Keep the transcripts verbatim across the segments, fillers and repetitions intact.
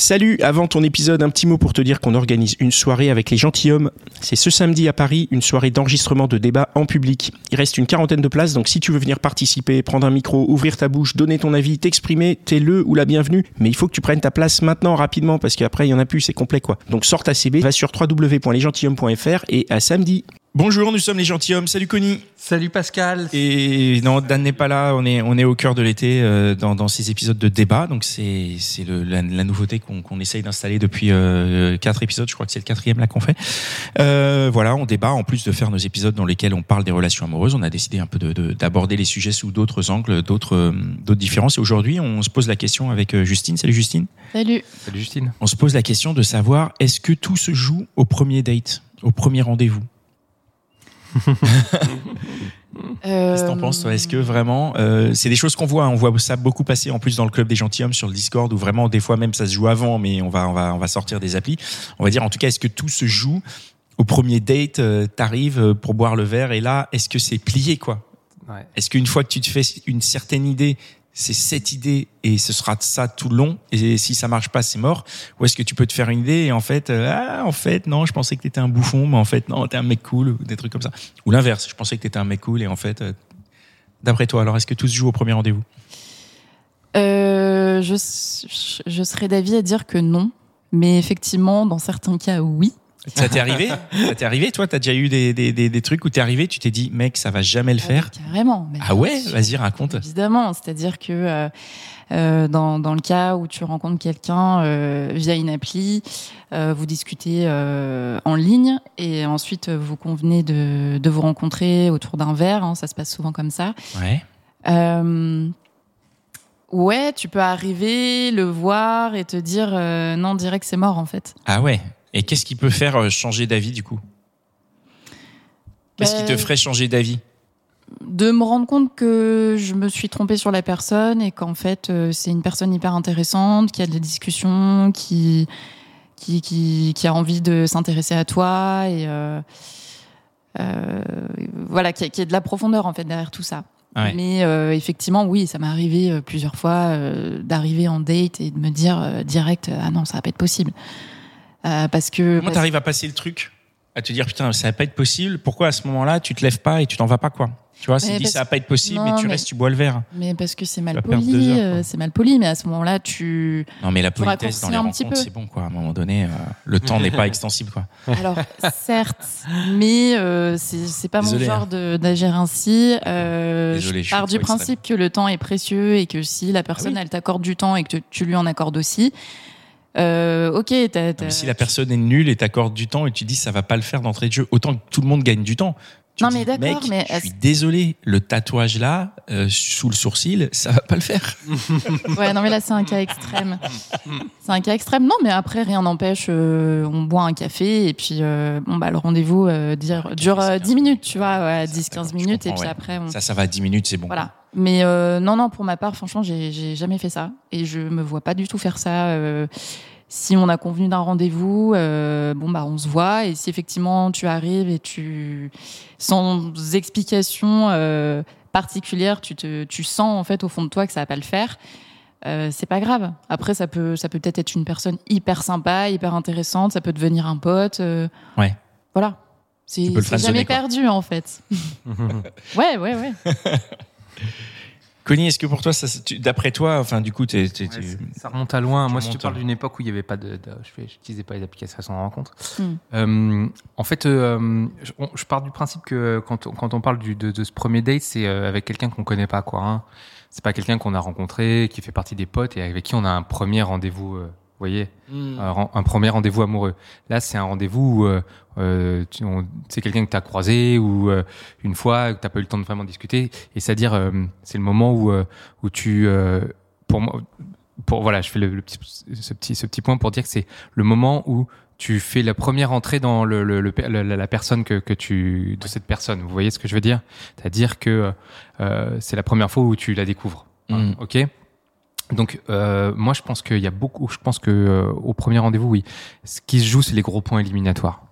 Salut, avant ton épisode, un petit mot pour te dire qu'on organise une soirée avec les Gentilshommes. C'est ce samedi à Paris, une soirée d'enregistrement de débat en public. Il reste une quarantaine de places, donc si tu veux venir participer, prendre un micro, ouvrir ta bouche, donner ton avis, t'exprimer, t'es le ou la bienvenue. Mais il faut que tu prennes ta place maintenant, rapidement, parce qu'après il y en a plus, c'est complet quoi. Donc sors ta C B, va sur w w w point les gentilshommes point f r et à samedi. Bonjour, nous sommes les Gentilshommes. Salut Conny. Salut Pascal. Et non, Dan n'est pas là. On est on est au cœur de l'été euh, dans dans ces épisodes de débat. Donc c'est c'est le, la, la nouveauté qu'on qu'on essaye d'installer depuis euh, quatre épisodes. Je crois que c'est le quatrième là qu'on fait. Euh, voilà, on débat en plus de faire nos épisodes dans lesquels on parle des relations amoureuses. On a décidé un peu de, de d'aborder les sujets sous d'autres angles, d'autres euh, d'autres différences. Et aujourd'hui, on se pose la question avec Justine. Salut Justine. Salut. Salut Justine. On se pose la question de savoir est-ce que tout se joue au premier date, au premier rendez-vous. Qu'est-ce que t'en penses toi ? Est-ce que vraiment euh, c'est des choses qu'on voit, hein, on voit ça beaucoup passer en plus dans le club des Gentilshommes sur le Discord où vraiment des fois même ça se joue avant, mais on va on va on va sortir des applis. On va dire en tout cas est-ce que tout se joue au premier date, euh, t'arrives pour boire le verre et là est-ce que c'est plié quoi ? Ouais. Est-ce qu'une fois que tu te fais une certaine idée, c'est cette idée et ce sera ça tout le long et si ça marche pas c'est mort, ou est-ce que tu peux te faire une idée et en fait euh, ah en fait non je pensais que t'étais un bouffon mais en fait non t'es un mec cool, ou des trucs comme ça, ou l'inverse, je pensais que t'étais un mec cool et en fait euh... D'après toi alors est-ce que tout se joue au premier rendez-vous? euh, je, je serais d'avis à dire que non, mais effectivement dans certains cas oui. Ça t'est arrivé? Ça t'est arrivé toi? T'as déjà eu des, des, des, des trucs où t'es arrivé, tu t'es dit mec ça va jamais le faire? Ah, carrément. Mais ah ouais? Vas-y raconte. Évidemment, c'est-à-dire que euh, dans, dans le cas où tu rencontres quelqu'un euh, via une appli, euh, vous discutez euh, en ligne et ensuite vous convenez de, de vous rencontrer autour d'un verre, hein, ça se passe souvent comme ça. Ouais. Euh, ouais, tu peux arriver, le voir et te dire euh, non direct c'est mort en fait. Ah ouais? Et qu'est-ce qui peut faire changer d'avis, du coup ? Qu'est-ce euh, qui te ferait changer d'avis ? De me rendre compte que je me suis trompée sur la personne et qu'en fait, c'est une personne hyper intéressante, qui a des discussions, qui, qui, qui, qui a envie de s'intéresser à toi et euh, euh, voilà, qui, qui a de la profondeur, en fait, derrière tout ça. Ah ouais. Mais euh, effectivement, oui, ça m'est arrivé plusieurs fois euh, d'arriver en date et de me dire euh, direct « Ah non, ça va pas être possible ». Euh, parce que comment parce... t'arrives à passer le truc, à te dire putain ça va pas être possible, pourquoi à ce moment-là tu te lèves pas et tu t'en vas pas quoi, tu vois, c'est dit ça va pas être possible non, mais tu mais... restes, tu bois le verre, mais parce que c'est mal poli heures, c'est mal poli, mais à ce moment-là tu non mais la politesse dans les rencontres c'est bon quoi, à un moment donné euh, le temps n'est pas extensible quoi. Alors certes mais euh, c'est, c'est pas Désolé, mon genre hein. de, d'agir ainsi euh, Désolé, je, je pars du principe extrême. Que le temps est précieux et que si la personne ah oui. elle t'accorde du temps et que te, tu lui en accordes aussi. Euh, ok, t'as, t'as... si la personne est nulle et t'accorde du temps et tu dis ça va pas le faire d'entrée de jeu, autant que tout le monde gagne du temps. Tu non dis, mais d'accord, mec, mais je suis désolé, le tatouage là euh, sous le sourcil, ça va pas le faire. Ouais, non mais là c'est un cas extrême. C'est un cas extrême. Non mais après rien n'empêche, euh, on boit un café et puis euh, bon bah le rendez-vous euh, dire, dure euh, dix minutes, tu vois, ouais, dix quinze minutes et puis ouais. après on... ça ça va dix minutes, c'est bon. Voilà. Mais euh, non, non, pour ma part, franchement, j'ai, j'ai jamais fait ça. Et je me vois pas du tout faire ça. Euh, si on a convenu d'un rendez-vous, euh, bon, bah, on se voit. Et si effectivement, tu arrives et tu, sans explication euh, particulière, tu te, tu sens, en fait, au fond de toi que ça va pas le faire, euh, c'est pas grave. Après, ça peut, ça peut peut-être être une personne hyper sympa, hyper intéressante. Ça peut devenir un pote. Euh, ouais. Voilà. C'est, tu peux le c'est jamais quoi. Perdu, en fait. ouais, ouais, ouais. Conny, est-ce que pour toi, ça, tu, d'après toi, enfin du coup, t'es, t'es, ouais, tu... ça remonte à loin. Tu Moi, si tu parles d'une époque où il n'y avait pas de, de je n'utilisais pas les applications de rencontre. Mm. Euh, en fait, euh, je, on, je pars du principe que quand on, quand on parle du, de, de ce premier date, c'est avec quelqu'un qu'on ne connaît pas, quoi. Hein. C'est pas quelqu'un qu'on a rencontré, qui fait partie des potes et avec qui on a un premier rendez-vous. Euh, vous voyez, mm. un, un premier rendez-vous amoureux. Là, c'est un rendez-vous où euh, euh, tu, on, c'est quelqu'un que t'as croisé ou euh, une fois que t'as pas eu le temps de vraiment discuter. Et c'est-à-dire, euh, c'est le moment où euh, où tu, euh, pour moi, pour voilà, je fais le, le petit, ce petit ce petit point pour dire que c'est le moment où tu fais la première entrée dans le, le, le la, la personne que que tu de cette personne. Vous voyez ce que je veux dire ? C'est-à-dire que euh, c'est la première fois où tu la découvres. Mm. Hein, ok ? Donc euh, moi je pense qu'il y a beaucoup, je pense que euh, au premier rendez-vous oui, ce qui se joue c'est les gros points éliminatoires.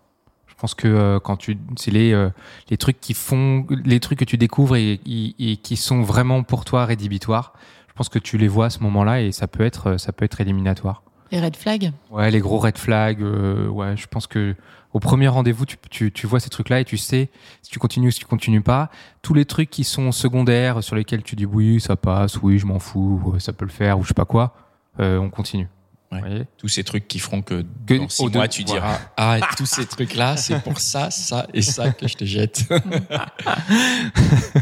Je pense que euh, quand tu c'est les euh, les trucs qui font les trucs que tu découvres et, et, et qui sont vraiment pour toi rédhibitoires. Je pense que tu les vois à ce moment-là et ça peut être ça peut être éliminatoire. Les red flags ? Ouais, les gros red flags. Euh, ouais, je pense que au premier rendez-vous, tu, tu, tu vois ces trucs-là et tu sais si tu continues ou si tu continues pas. Tous les trucs qui sont secondaires, sur lesquels tu dis oui, ça passe, oui, je m'en fous, ouais, ça peut le faire ou je sais pas quoi, euh, on continue. Ouais. Vous voyez ? Tous ces trucs qui feront que, que dans six mois, deux, tu diras voilà. Ah, tous ces trucs-là, c'est pour ça, ça et ça que je te jette.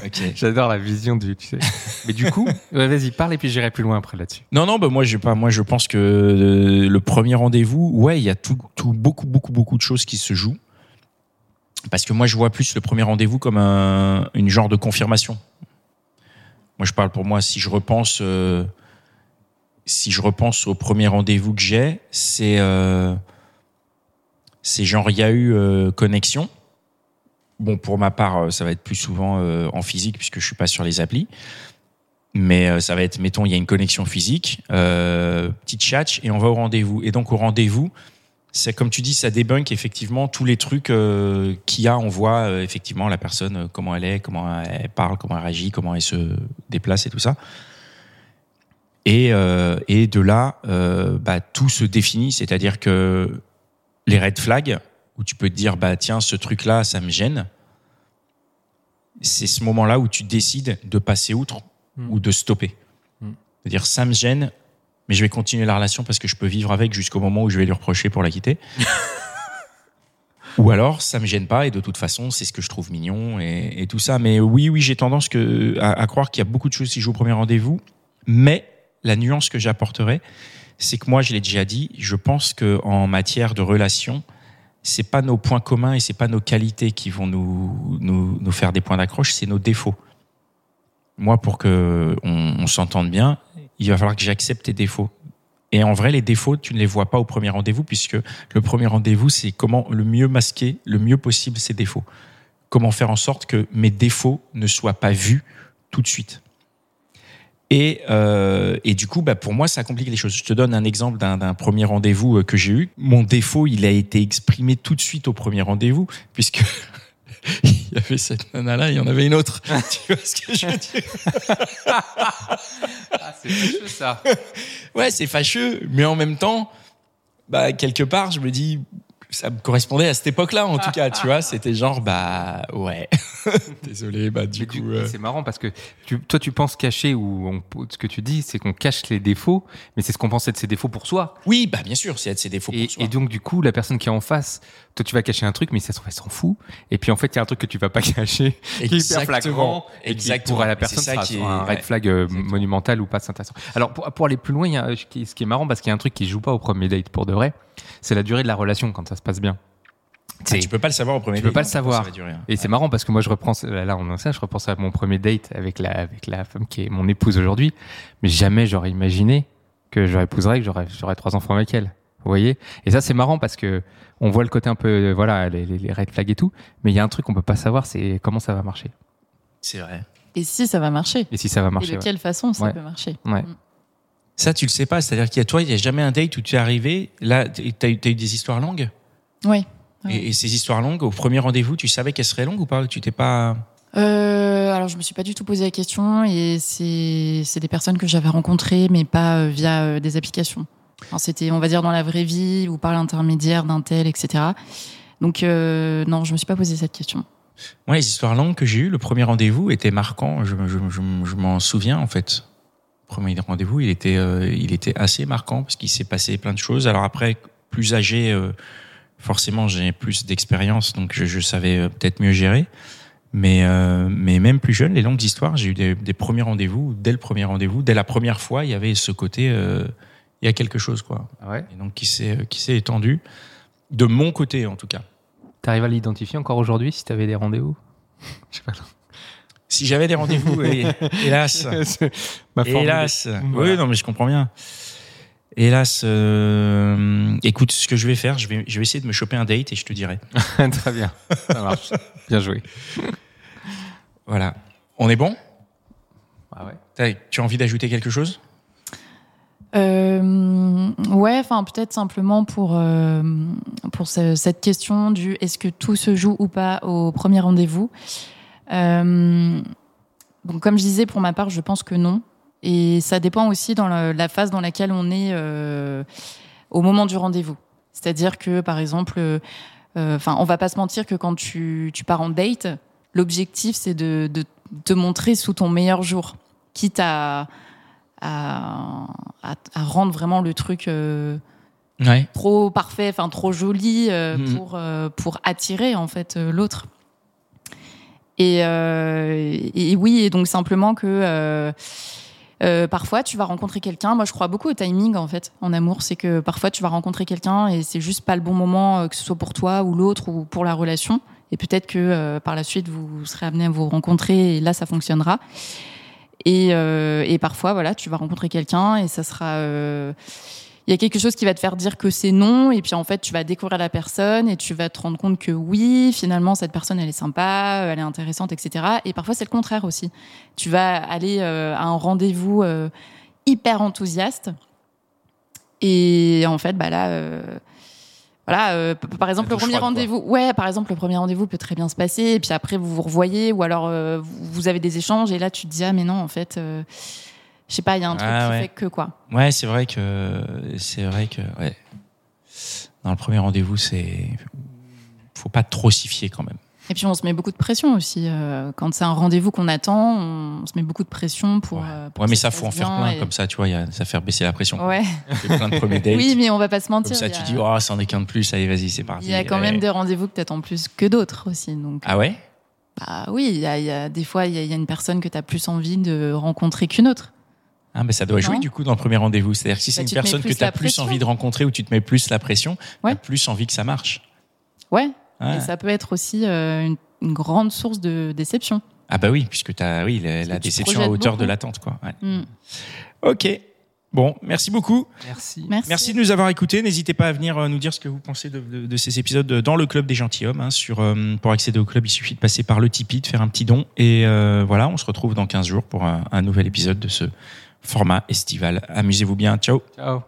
Okay. J'adore la vision du, tu sais. Mais du coup, ouais, vas-y, parle et puis j'irai plus loin après là-dessus. Non, non, bah moi, j'ai pas, moi, je pense que euh, le premier rendez-vous, ouais, il y a tout, tout, beaucoup, beaucoup, beaucoup de choses qui se jouent. Parce que moi, je vois plus le premier rendez-vous comme un, une genre de confirmation. Moi, je parle pour moi, si je repense. Euh, Si je repense au premier rendez-vous que j'ai, c'est, euh, c'est genre il y a eu euh, connexion. Bon, pour ma part, ça va être plus souvent euh, en physique puisque je suis pas sur les applis. Mais euh, ça va être, mettons, il y a une connexion physique, euh, petite chat et on va au rendez-vous. Et donc au rendez-vous, c'est comme tu dis, ça débunk effectivement tous les trucs euh, qu'il y a. On voit euh, effectivement la personne, euh, comment elle est, comment elle parle, comment elle réagit, comment elle se déplace et tout ça. Et, euh, et de là, euh, bah, tout se définit. C'est-à-dire que les red flags, où tu peux te dire, bah, tiens, ce truc-là, ça me gêne, c'est ce moment-là où tu décides de passer outre mmh. ou de stopper. Mmh. C'est-à-dire, ça me gêne, mais je vais continuer la relation parce que je peux vivre avec jusqu'au moment où je vais lui reprocher pour la quitter. Ou alors, ça me gêne pas et de toute façon, c'est ce que je trouve mignon et, et tout ça. Mais oui, oui, j'ai tendance que, à, à croire qu'il y a beaucoup de choses qui jouent au premier rendez-vous, mais la nuance que j'apporterai, c'est que moi, je l'ai déjà dit, je pense qu'en matière de relations, ce n'est pas nos points communs et ce n'est pas nos qualités qui vont nous, nous, nous faire des points d'accroche, c'est nos défauts. Moi, pour qu'on on s'entende bien, il va falloir que j'accepte tes défauts. Et en vrai, les défauts, tu ne les vois pas au premier rendez-vous, puisque le premier rendez-vous, c'est comment le mieux masquer, le mieux possible, ces défauts. Comment faire en sorte que mes défauts ne soient pas vus tout de suite. Et, euh, et du coup, bah pour moi, ça complique les choses. Je te donne un exemple d'un, d'un premier rendez-vous que j'ai eu. Mon défaut, il a été exprimé tout de suite au premier rendez-vous, puisque il y avait cette nana-là, il y en avait une autre. Tu vois ce que je veux dire ? Ah, c'est fâcheux, ça. Ouais, c'est fâcheux, mais en même temps, bah, quelque part, je me dis... ça me correspondait à cette époque-là, en tout cas, tu vois. C'était genre, bah, ouais. Désolé, bah, du mais coup... Du, euh... C'est marrant parce que tu, toi, tu penses cacher, ou on, ce que tu dis, c'est qu'on cache les défauts, mais c'est ce qu'on pensait de ses défauts pour soi. Oui, bah, bien sûr, c'est de ses défauts et, pour soi. Et donc, du coup, la personne qui est en face, toi, tu vas cacher un truc, mais ça se trouve, elle s'en fout. Et puis, en fait, il y a un truc que tu vas pas cacher, exactement, qui est hyper flagrant. Et exactement. Pour la personne, c'est ça qui est un red flag euh, monumental ou pas, c'est intéressant. Alors, pour, pour aller plus loin, y a, ce qui est marrant, parce qu'il y a un truc qui joue pas au premier date, pour de vrai, c'est la durée de la relation quand ça se passe bien. Ah, tu peux pas le savoir au premier tu date. Tu peux pas le savoir. Durer, hein. Et ouais. C'est marrant parce que moi je repense là on en sait, je repense à mon premier date avec la avec la femme qui est mon épouse aujourd'hui, mais jamais j'aurais imaginé que je l'épouserais, que j'aurais j'aurais trois enfants avec elle. Vous voyez ? Et ça c'est marrant parce que on voit le côté un peu voilà les, les red flags et tout, mais il y a un truc qu'on peut pas savoir, c'est comment ça va marcher. C'est vrai. Et si ça va marcher ? Et si ça va marcher ? Et de quelle ouais. façon ça ouais. peut marcher ? Ouais. Mmh. Ça, tu le sais pas. C'est-à-dire qu'il y a toi, il n'y a jamais un date où tu es arrivé. Là, tu as eu, eu des histoires longues. Oui. oui. Et, et ces histoires longues, au premier rendez-vous, tu savais qu'elles seraient longues ou pas ? Tu t'es pas. Euh, alors, je me suis pas du tout posé la question. Et c'est, c'est des personnes que j'avais rencontrées, mais pas via des applications. Alors, c'était, on va dire, dans la vraie vie ou par l'intermédiaire d'un tel, et cetera. Donc, euh, non, je me suis pas posé cette question. Moi, ouais, les histoires longues que j'ai eues, le premier rendez-vous était marquant. Je, je, je, je m'en souviens, en fait. Premier rendez-vous, il était, euh, il était assez marquant parce qu'il s'est passé plein de choses. Alors après, plus âgé, euh, forcément, j'ai plus d'expérience, donc je, je savais euh, peut-être mieux gérer. Mais, euh, mais même plus jeune, les longues histoires, j'ai eu des, des premiers rendez-vous. Dès le premier rendez-vous, dès la première fois, il y avait ce côté, euh, il y a quelque chose, quoi. Ouais. Et donc qui s'est, qui s'est étendu, de mon côté en tout cas. T'arrives à l'identifier encore aujourd'hui si t'avais des rendez-vous ? Je sais pas. Si j'avais des rendez-vous, hélas, ma hélas, voilà. Oui, non, mais je comprends bien. Hélas, euh, écoute, ce que je vais faire, je vais, je vais essayer de me choper un date et je te dirai. Très bien, ça marche, bien joué. Voilà, on est bon ? Ah ouais. T'as, tu as envie d'ajouter quelque chose ? Euh, ouais, enfin peut-être simplement pour euh, pour ce, cette question du est-ce que tout se joue ou pas au premier rendez-vous ? Euh, donc comme je disais, pour ma part, je pense que non. Et ça dépend aussi dans le, la phase dans laquelle on est euh, au moment du rendez-vous. C'est-à-dire que, par exemple, enfin, euh, on va pas se mentir que quand tu, tu pars en date, l'objectif, c'est de, de te montrer sous ton meilleur jour, quitte à, à, à, à rendre vraiment le truc euh, ouais. trop parfait, enfin trop joli euh, mmh. pour, euh, pour attirer en fait euh, l'autre. Et, euh, et, et oui, et donc simplement que euh, euh, parfois tu vas rencontrer quelqu'un. Moi, je crois beaucoup au timing en fait en amour, c'est que parfois tu vas rencontrer quelqu'un et c'est juste pas le bon moment, euh, que ce soit pour toi ou l'autre ou pour la relation. Et peut-être que euh, par la suite vous serez amené à vous rencontrer et là ça fonctionnera. Et, euh, et parfois voilà, tu vas rencontrer quelqu'un et ça sera. Euh, Il y a quelque chose qui va te faire dire que c'est non, et puis en fait, tu vas découvrir la personne et tu vas te rendre compte que oui, finalement, cette personne, elle est sympa, elle est intéressante, et cetera. Et parfois, c'est le contraire aussi. Tu vas aller euh, à un rendez-vous euh, hyper enthousiaste et en fait, bah là... Euh Voilà, euh, par exemple le premier rendez-vous, quoi. ouais, par exemple le premier rendez-vous peut très bien se passer, et puis après vous vous revoyez, ou alors euh, vous avez des échanges, et là tu te dis ah mais non en fait, euh, je sais pas, il y a un truc ah, qui ouais. fait que quoi. Ouais, c'est vrai que c'est vrai que ouais. Dans le premier rendez-vous, c'est faut pas trop s'y fier quand même. Et puis on se met beaucoup de pression aussi euh, quand c'est un rendez-vous qu'on attend, on se met beaucoup de pression pour. Ouais, euh, pour ouais mais ça faut en faire plein et... comme ça, tu vois, y a, ça fait baisser la pression. Ouais. Plein de premiers dates. Oui, mais on va pas se mentir. Comme ça, a... tu dis oh ça en est qu'un de plus, allez vas-y c'est parti. Il y a quand ouais. même des rendez-vous que t'attends plus que d'autres aussi, donc. Ah ouais. Bah oui, il y, y a des fois il y, y a une personne que t'as plus envie de rencontrer qu'une autre. Ah, mais ça doit jouer non. du coup dans le premier rendez-vous, c'est-à-dire que si bah, c'est une personne que t'as plus envie de rencontrer ou tu te mets plus la pression, ouais. t'as plus envie que ça marche. Ouais. Ouais. Et ça peut être aussi euh, une, une grande source de déception. Ah bah oui, puisque t'as, oui, la, la déception à hauteur beaucoup. de l'attente, quoi. Ouais. Mm. Ok. Bon, merci beaucoup. Merci. merci. Merci de nous avoir écoutés. N'hésitez pas à venir nous dire ce que vous pensez de, de, de ces épisodes dans le Club des Gentilshommes. Hein, sur, euh, pour accéder au club, il suffit de passer par le Tipeee, de faire un petit don. Et euh, voilà, on se retrouve dans quinze jours pour un, un nouvel épisode de ce format estival. Amusez-vous bien. Ciao. Ciao.